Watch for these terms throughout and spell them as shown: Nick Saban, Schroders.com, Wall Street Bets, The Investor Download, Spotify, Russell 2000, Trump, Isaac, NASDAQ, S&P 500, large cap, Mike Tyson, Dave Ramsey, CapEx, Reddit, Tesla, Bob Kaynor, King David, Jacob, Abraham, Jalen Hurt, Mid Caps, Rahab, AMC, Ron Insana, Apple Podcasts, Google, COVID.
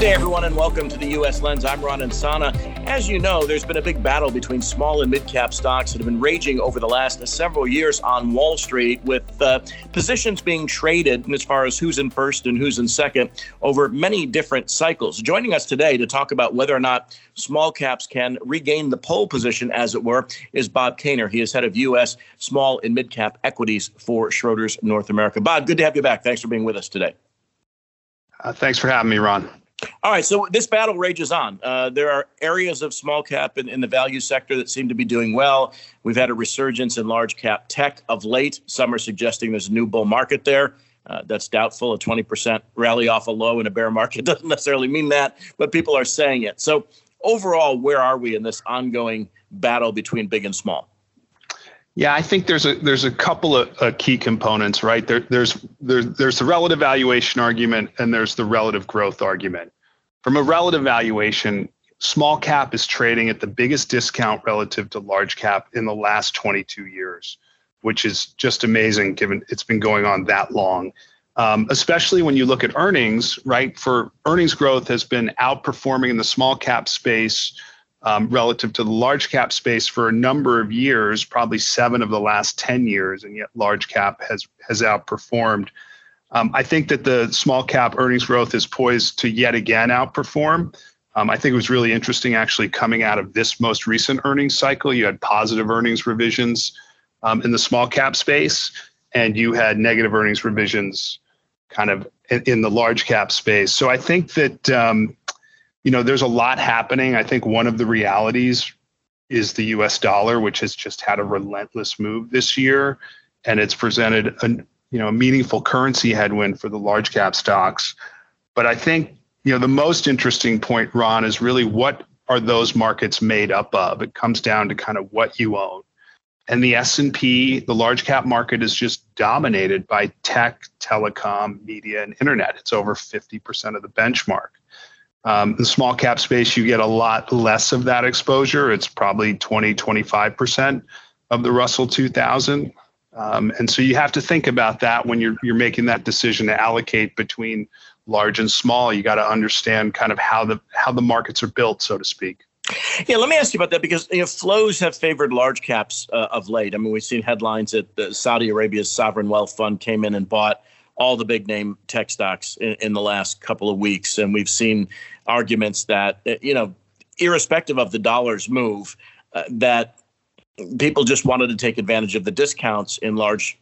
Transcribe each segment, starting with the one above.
Good day, everyone, and welcome to the U.S. Lens. I'm Ron Insana. As you know, there's been a big battle between small and mid-cap stocks that have been raging over the last several years on Wall Street, with positions being traded as far as who's in first and who's in second over many different cycles. Joining us today to talk about whether or not small caps can regain the pole position, as it were, is Bob Kaynor. He is head of U.S. small and mid-cap equities for Schroders North America. Bob, good to have you back. Thanks for being with us today. Thanks for having me, Ron. All right, so this battle rages on. There are areas of small cap in the value sector that seem to be doing well. We've had a resurgence in large cap tech of late. Some are suggesting there's a new bull market there. That's doubtful. A 20% rally off a low in a bear market doesn't necessarily mean that, but people are saying it. So overall, where are we in this ongoing battle between big and small? Yeah, I think there's a couple of key components, right? There's the relative valuation argument and there's the relative growth argument. From a relative valuation, small cap is trading at the biggest discount relative to large cap in the last 22 years, which is just amazing given it's been going on that long. Especially when you look at earnings, right? For earnings growth has been outperforming in the small cap space relative to the large cap space for a number of years, probably 7 of the last 10 years, and yet large cap has outperformed. I think that the small cap earnings growth is poised to yet again outperform. I think it was really interesting actually coming out of this most recent earnings cycle. You had positive earnings revisions in the small cap space, and you had negative earnings revisions kind of in the large cap space. So I think that there's a lot happening. I think one of the realities is the U.S. dollar, which has just had a relentless move this year, and it's presented a meaningful currency headwind for the large cap stocks. But I think the most interesting point, Ron, is really what are those markets made up of? It comes down to kind of what you own. And the S&P, the large cap market, is just dominated by tech, telecom, media, and internet. It's over 50% of the benchmark. In the small cap space, you get a lot less of that exposure. It's probably 20, 25% of the Russell 2000. And so you have to think about that when you're making that decision to allocate between large and small. You got to understand kind of how the markets are built, so to speak. Yeah, let me ask you about that, because flows have favored large caps of late. I mean, we've seen headlines that Saudi Arabia's sovereign wealth fund came in and bought all the big name tech stocks in the last couple of weeks. And we've seen arguments that, irrespective of the dollar's move, that people just wanted to take advantage of the discounts in large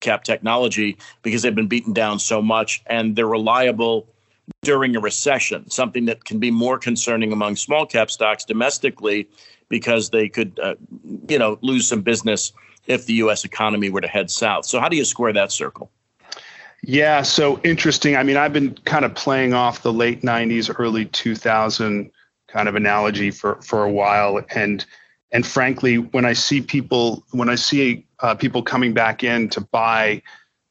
cap technology because they've been beaten down so much and they're reliable during a recession, something that can be more concerning among small cap stocks domestically because they could, lose some business if the U.S. economy were to head south. So how do you square that circle? Yeah, so interesting. I mean, I've been kind of playing off the late 90s, early 2000 kind of analogy for a while. And frankly, when I see people coming back in to buy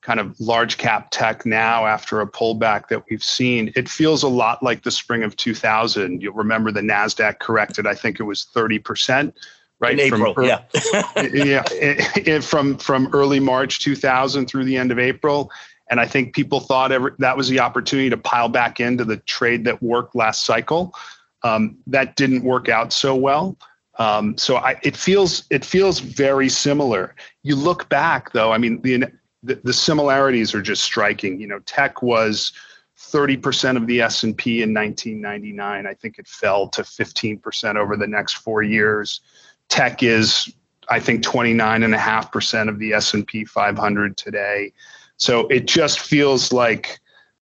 kind of large cap tech now after a pullback that we've seen, it feels a lot like the spring of 2000. You'll remember the NASDAQ corrected, I think it was 30%. Right, in April, from early March 2000 through the end of April. And I think people thought that was the opportunity to pile back into the trade that worked last cycle. That didn't work out so well. So it feels very similar. You look back, though, I mean, the similarities are just striking. Tech was 30% of the S&P in 1999. I think it fell to 15% over the next 4 years. Tech is, I think, 29.5% of the S&P 500 today. So it just feels like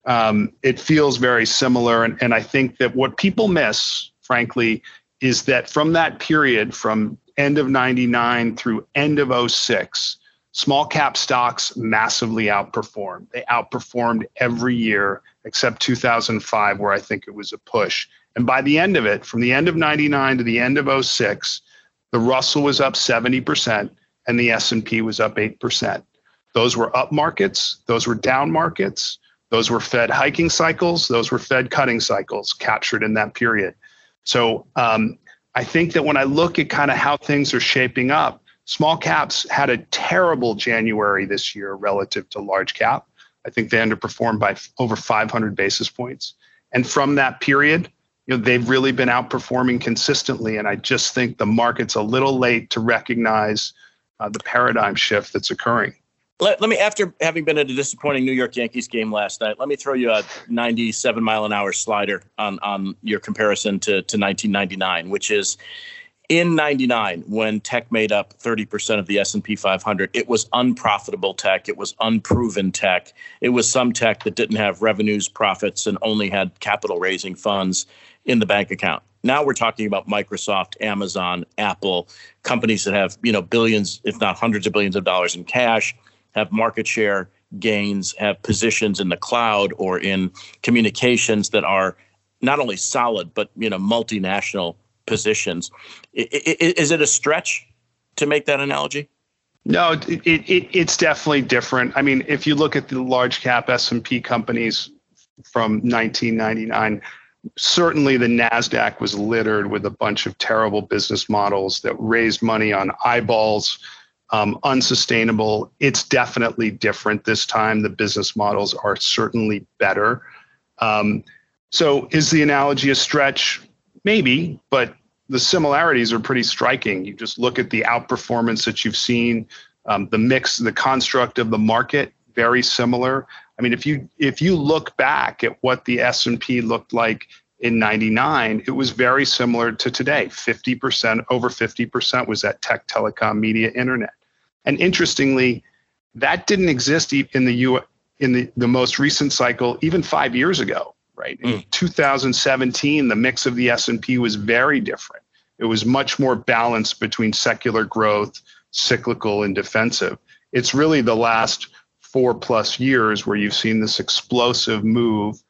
it feels very similar. And I think that what people miss, frankly, is that from that period, from end of 99 through end of 06, small cap stocks massively outperformed. They outperformed every year except 2005, where I think it was a push. And by the end of it, from the end of 99 to the end of 06, the Russell was up 70% and the S&P was up 8%. Those were up markets, those were down markets, those were Fed hiking cycles, those were Fed cutting cycles captured in that period. So I think that when I look at kind of how things are shaping up, small caps had a terrible January this year relative to large cap. I think they underperformed by over 500 basis points. And from that period, you know, they've really been outperforming consistently. And I just think the market's a little late to recognize the paradigm shift that's occurring. Let me, after having been at a disappointing New York Yankees game last night, let me throw you a 97 mile an hour slider on your comparison to 1999, which is in 99, when tech made up 30% of the S&P 500, it was unprofitable tech. It was unproven tech. It was some tech that didn't have revenues, profits, and only had capital raising funds in the bank account. Now we're talking about Microsoft, Amazon, Apple, companies that have, you know, billions, if not hundreds of billions of dollars in cash, have market share gains, have positions in the cloud or in communications that are not only solid, but, you know, multinational positions. Is it a stretch to make that analogy? No, it's definitely different. I mean, if you look at the large cap S&P companies from 1999, certainly the NASDAQ was littered with a bunch of terrible business models that raised money on eyeballs, unsustainable. It's definitely different this time. The business models are certainly better. So is the analogy a stretch? Maybe, but the similarities are pretty striking. You just look at the outperformance that you've seen, the mix, the construct of the market, very similar. I mean, if you look back at what the S&P looked like in 99, it was very similar to today. 50%, over 50% was at tech, telecom, media, internet. And interestingly, that didn't exist in the most recent cycle, even 5 years ago, right? In 2017, the mix of the S&P was very different. It was much more balanced between secular growth, cyclical, and defensive. It's really the last 4+ years where you've seen this explosive move.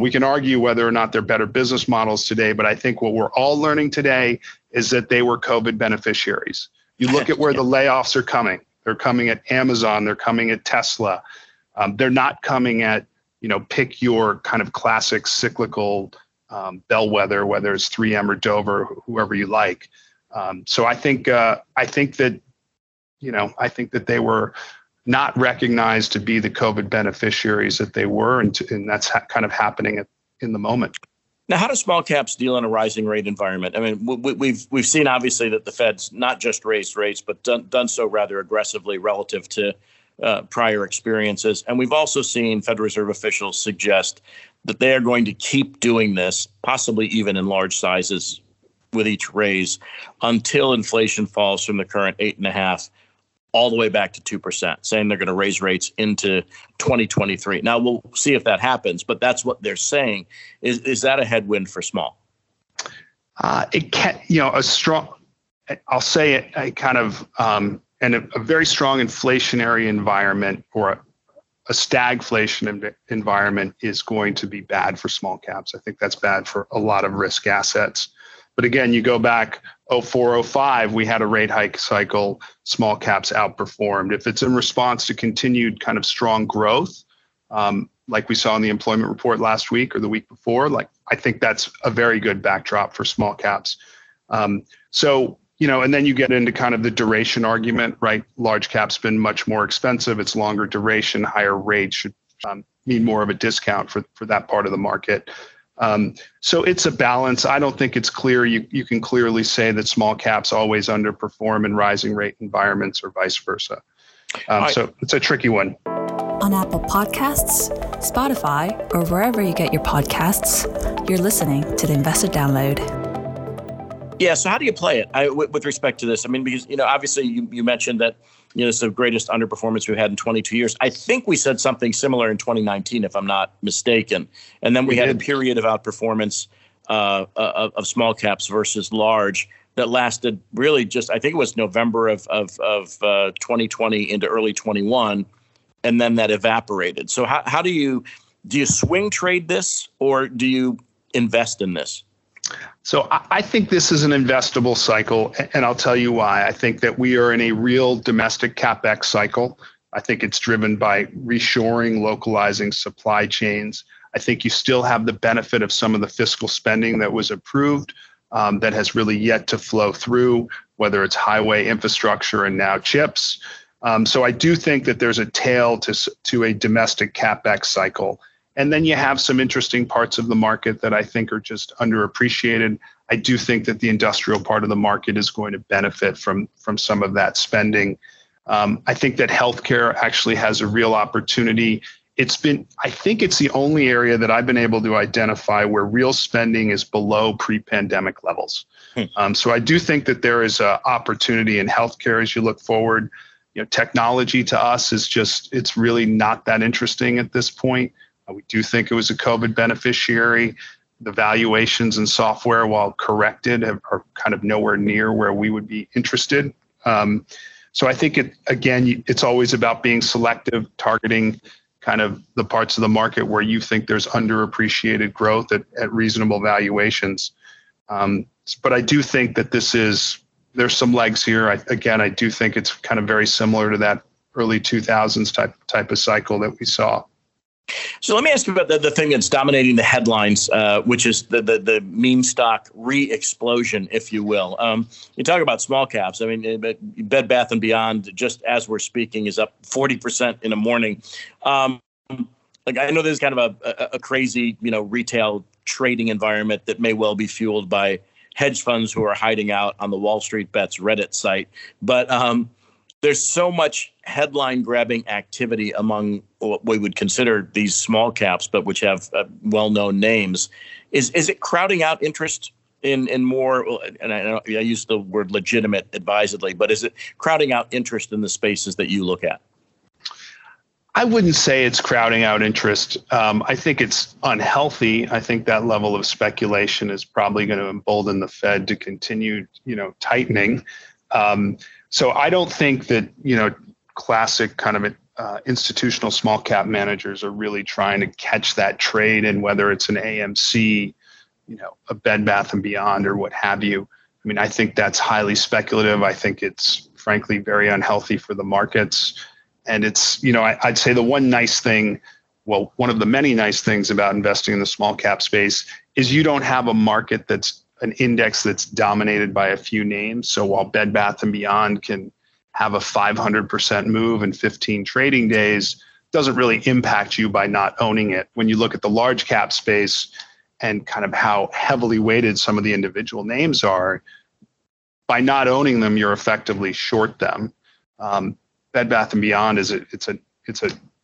We can argue whether or not they're better business models today, but I think what we're all learning today is that they were COVID beneficiaries. You look at where the layoffs are coming. They're coming at Amazon. They're coming at Tesla. They're not coming at, you know, pick your kind of classic cyclical bellwether, whether it's 3M or Dover, whoever you like. So I think that they were not recognized to be the COVID beneficiaries that they were. And that's kind of happening in the moment. Now, how do small caps deal in a rising rate environment? I mean, we've seen obviously that the Fed's not just raised rates, but done so rather aggressively relative to prior experiences. And we've also seen Federal Reserve officials suggest that they are going to keep doing this, possibly even in large sizes with each raise, until inflation falls from the current 8.5% all the way back to 2%, saying they're going to raise rates into 2023. Now, we'll see if that happens, but that's what they're saying. Is that a headwind for small? It can, you know, I'll say it, a kind of, and a very strong inflationary environment or a stagflation environment is going to be bad for small caps. I think that's bad for a lot of risk assets. But again, you go back 04, 05, we had a rate hike cycle, small caps outperformed. If it's in response to continued kind of strong growth, like we saw in the employment report last week or the week before, like I think that's a very good backdrop for small caps. So, you know, and then you get into kind of the duration argument, right? Large cap's been much more expensive. It's longer duration, higher rate should mean more of a discount for that part of the market. So it's a balance. I don't think it's clear. You can clearly say that small caps always underperform in rising rate environments or vice versa. So it's a tricky one. On Apple Podcasts, Spotify, or wherever you get your podcasts, you're listening to the Investor Download. Yeah. So how do you play it with respect to this? I mean, because, you know, obviously you mentioned that, you know, it's the greatest underperformance we've had in 22 years. I think we said something similar in 2019, if I'm not mistaken. And then we had a period of outperformance of small caps versus large that lasted really just, I think it was November of 2020 into early 21. And then that evaporated. So how do you swing trade this or do you invest in this? So I think this is an investable cycle, and I'll tell you why. I think that we are in a real domestic CapEx cycle. I think it's driven by reshoring, localizing supply chains. I think you still have the benefit of some of the fiscal spending that was approved that has really yet to flow through, whether it's highway infrastructure and now chips. So I do think that there's a tail to a domestic CapEx cycle. And then you have some interesting parts of the market that I think are just underappreciated. I do think that the industrial part of the market is going to benefit from some of that spending. I think that healthcare actually has a real opportunity. I think it's the only area that I've been able to identify where real spending is below pre-pandemic levels. So I do think that there is an opportunity in healthcare as you look forward. You know, technology to us is just, it's really not that interesting at this point. We do think it was a COVID beneficiary. The valuations in software, while corrected, are kind of nowhere near where we would be interested. So I think, it's always about being selective, targeting kind of the parts of the market where you think there's underappreciated growth at reasonable valuations. But I do think that there's some legs here. I do think it's kind of very similar to that early 2000s type of cycle that we saw. So let me ask you about the thing that's dominating the headlines, which is the meme stock re-explosion, if you will. You talk about small caps. I mean, Bed Bath & Beyond, just as we're speaking, is up 40% in a morning. Like, I know there's kind of a crazy, retail trading environment that may well be fueled by hedge funds who are hiding out on the Wall Street Bets Reddit site. But there's so much headline-grabbing activity among what we would consider these small caps, but which have well-known names. Is it crowding out interest in more? And I use the word legitimate advisedly, but is it crowding out interest in the spaces that you look at? I wouldn't say it's crowding out interest. I think it's unhealthy. I think that level of speculation is probably going to embolden the Fed to continue, tightening. So I don't think that, classic kind of institutional small cap managers are really trying to catch that trade, and whether it's an AMC, a Bed Bath & Beyond or what have you. I mean, I think that's highly speculative. I think it's frankly very unhealthy for the markets. And it's, I'd say the one nice thing, well, one of the many nice things about investing in the small cap space is you don't have a market that's an index that's dominated by a few names. So while Bed Bath & Beyond can have a 500% move in 15 trading days, doesn't really impact you by not owning it. When you look at the large cap space and kind of how heavily weighted some of the individual names are, by not owning them, you're effectively short them. Bed Bath & Beyond is a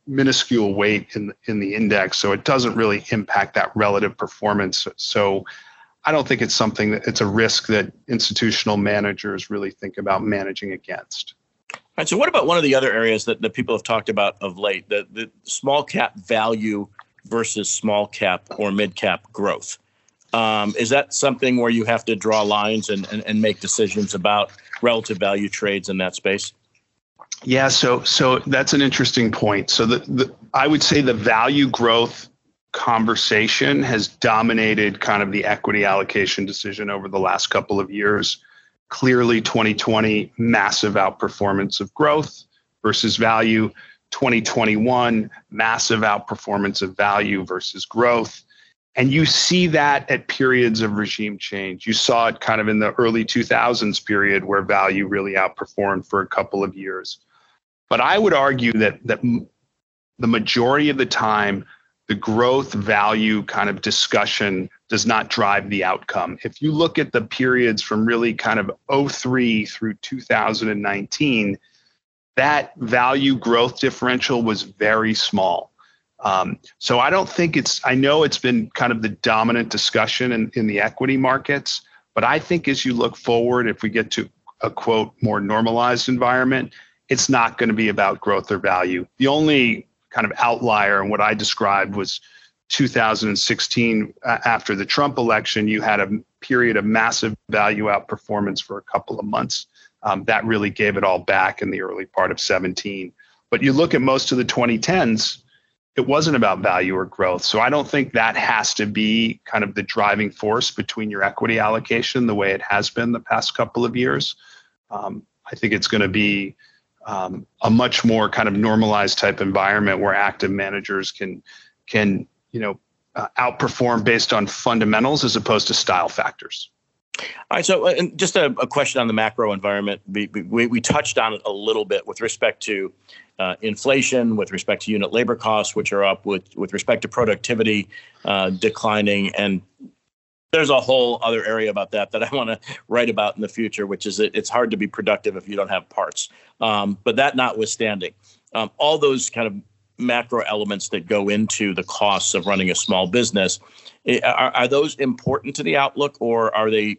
minuscule weight in the index, so it doesn't really impact that relative performance. So I don't think it's something that it's a risk that institutional managers really think about managing against. All right. So what about one of the other areas that people have talked about of late, the small cap value versus small cap or mid cap growth? Is that something where you have to draw lines and make decisions about relative value trades in that space? Yeah. So that's an interesting point. So I would say the value growth conversation has dominated kind of the equity allocation decision over the last couple of years. Clearly, 2020, massive outperformance of growth versus value. 2021, massive outperformance of value versus growth. And you see that at periods of regime change. You saw it kind of in the early 2000s period where value really outperformed for a couple of years. But I would argue that the majority of the time, the growth value kind of discussion does not drive the outcome. If you look at the periods from really kind of 2003 through 2019, that value growth differential was very small. So I don't think I know it's been kind of the dominant discussion in the equity markets, but I think as you look forward, if we get to a quote more normalized environment, it's not going to be about growth or value. The only kind of outlier and what I described was 2016 after the Trump election, you had a period of massive value outperformance for a couple of months. That really gave it all back in the early part of 2017. But you look at most of the 2010s, it wasn't about value or growth. So I don't think that has to be kind of the driving force between your equity allocation the way it has been the past couple of years. I think it's going to be a much more kind of normalized type environment where active managers can outperform based on fundamentals as opposed to style factors. All right. So just a question on the macro environment. We touched on it a little bit with respect to inflation, with respect to unit labor costs, which are up, with respect to productivity declining. And there's a whole other area about that I want to write about in the future, which is it's hard to be productive if you don't have parts. But that notwithstanding, all those kind of macro elements that go into the costs of running a small business, are those important to the outlook, or are they,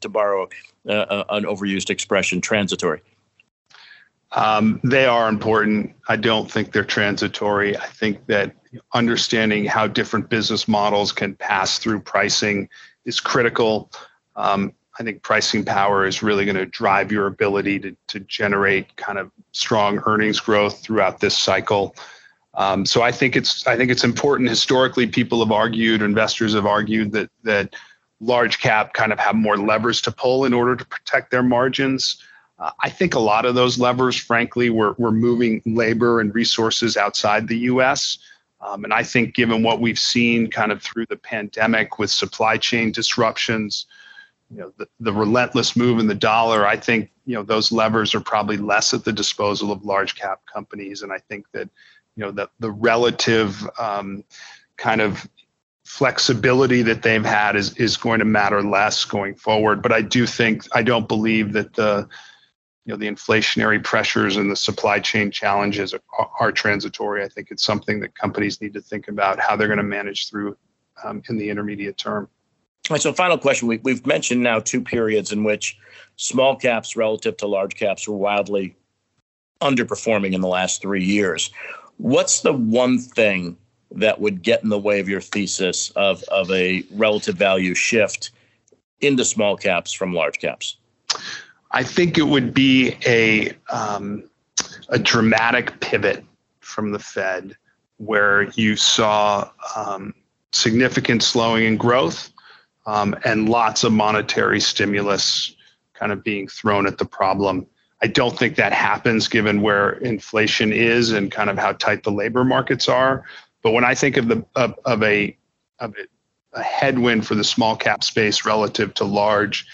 to borrow an overused expression, transitory? They are important. I don't think they're transitory. I think that understanding how different business models can pass through pricing is critical. I think pricing power is really going to drive your ability to generate kind of strong earnings growth throughout this cycle. So I think it's important. Historically, people have argued, investors have argued that large cap kind of have more levers to pull in order to protect their margins. I think a lot of those levers, frankly, were moving labor and resources outside the U.S. And I think given what we've seen kind of through the pandemic with supply chain disruptions, you know, the relentless move in the dollar, I think, you know, those levers are probably less at the disposal of large cap companies. And I think that, you know, the relative kind of flexibility that they've had is going to matter less going forward. But I don't believe that the inflationary pressures and the supply chain challenges are transitory. I think it's something that companies need to think about how they're going to manage through in the intermediate term. All right, so final question. We've mentioned now two periods in which small caps relative to large caps were wildly underperforming in the last 3 years. What's the one thing that would get in the way of your thesis of a relative value shift into small caps from large caps? I think it would be a dramatic pivot from the Fed, where you saw significant slowing in growth and lots of monetary stimulus kind of being thrown at the problem. I don't think that happens given where inflation is and kind of how tight the labor markets are. But when I think of a headwind for the small cap space relative to large,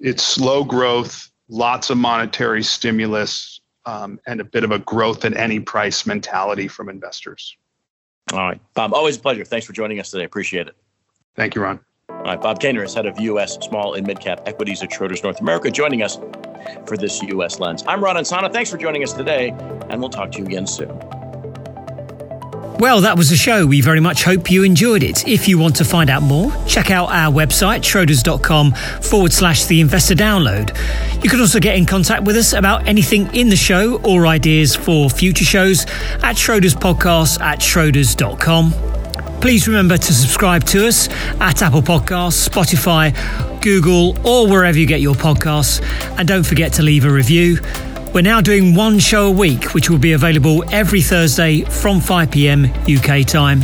it's slow growth, lots of monetary stimulus, and a bit of a growth at any price mentality from investors. All right, Bob, always a pleasure. Thanks for joining us today. Appreciate it. Thank you, Ron. All right, Bob Kaynor is head of U.S. small and mid-cap equities at Schroders North America, joining us for this U.S. Lens. I'm Ron Insana. Thanks for joining us today, and we'll talk to you again soon. Well, that was the show. We very much hope you enjoyed it. If you want to find out more, check out our website, Schroders.com/the investor download. You can also get in contact with us about anything in the show or ideas for future shows at Schroders Podcasts at Schroders.com. Please remember to subscribe to us at Apple Podcasts, Spotify, Google, or wherever you get your podcasts. And don't forget to leave a review. We're now doing one show a week, which will be available every Thursday from 5 p.m. UK time.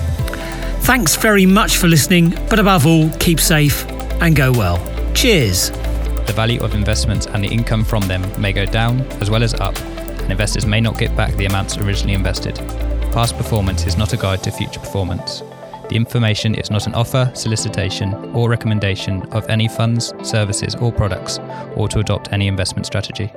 Thanks very much for listening, but above all, keep safe and go well. Cheers. The value of investments and the income from them may go down as well as up, and investors may not get back the amounts originally invested. Past performance is not a guide to future performance. The information is not an offer, solicitation, or recommendation of any funds, services, or products, or to adopt any investment strategy.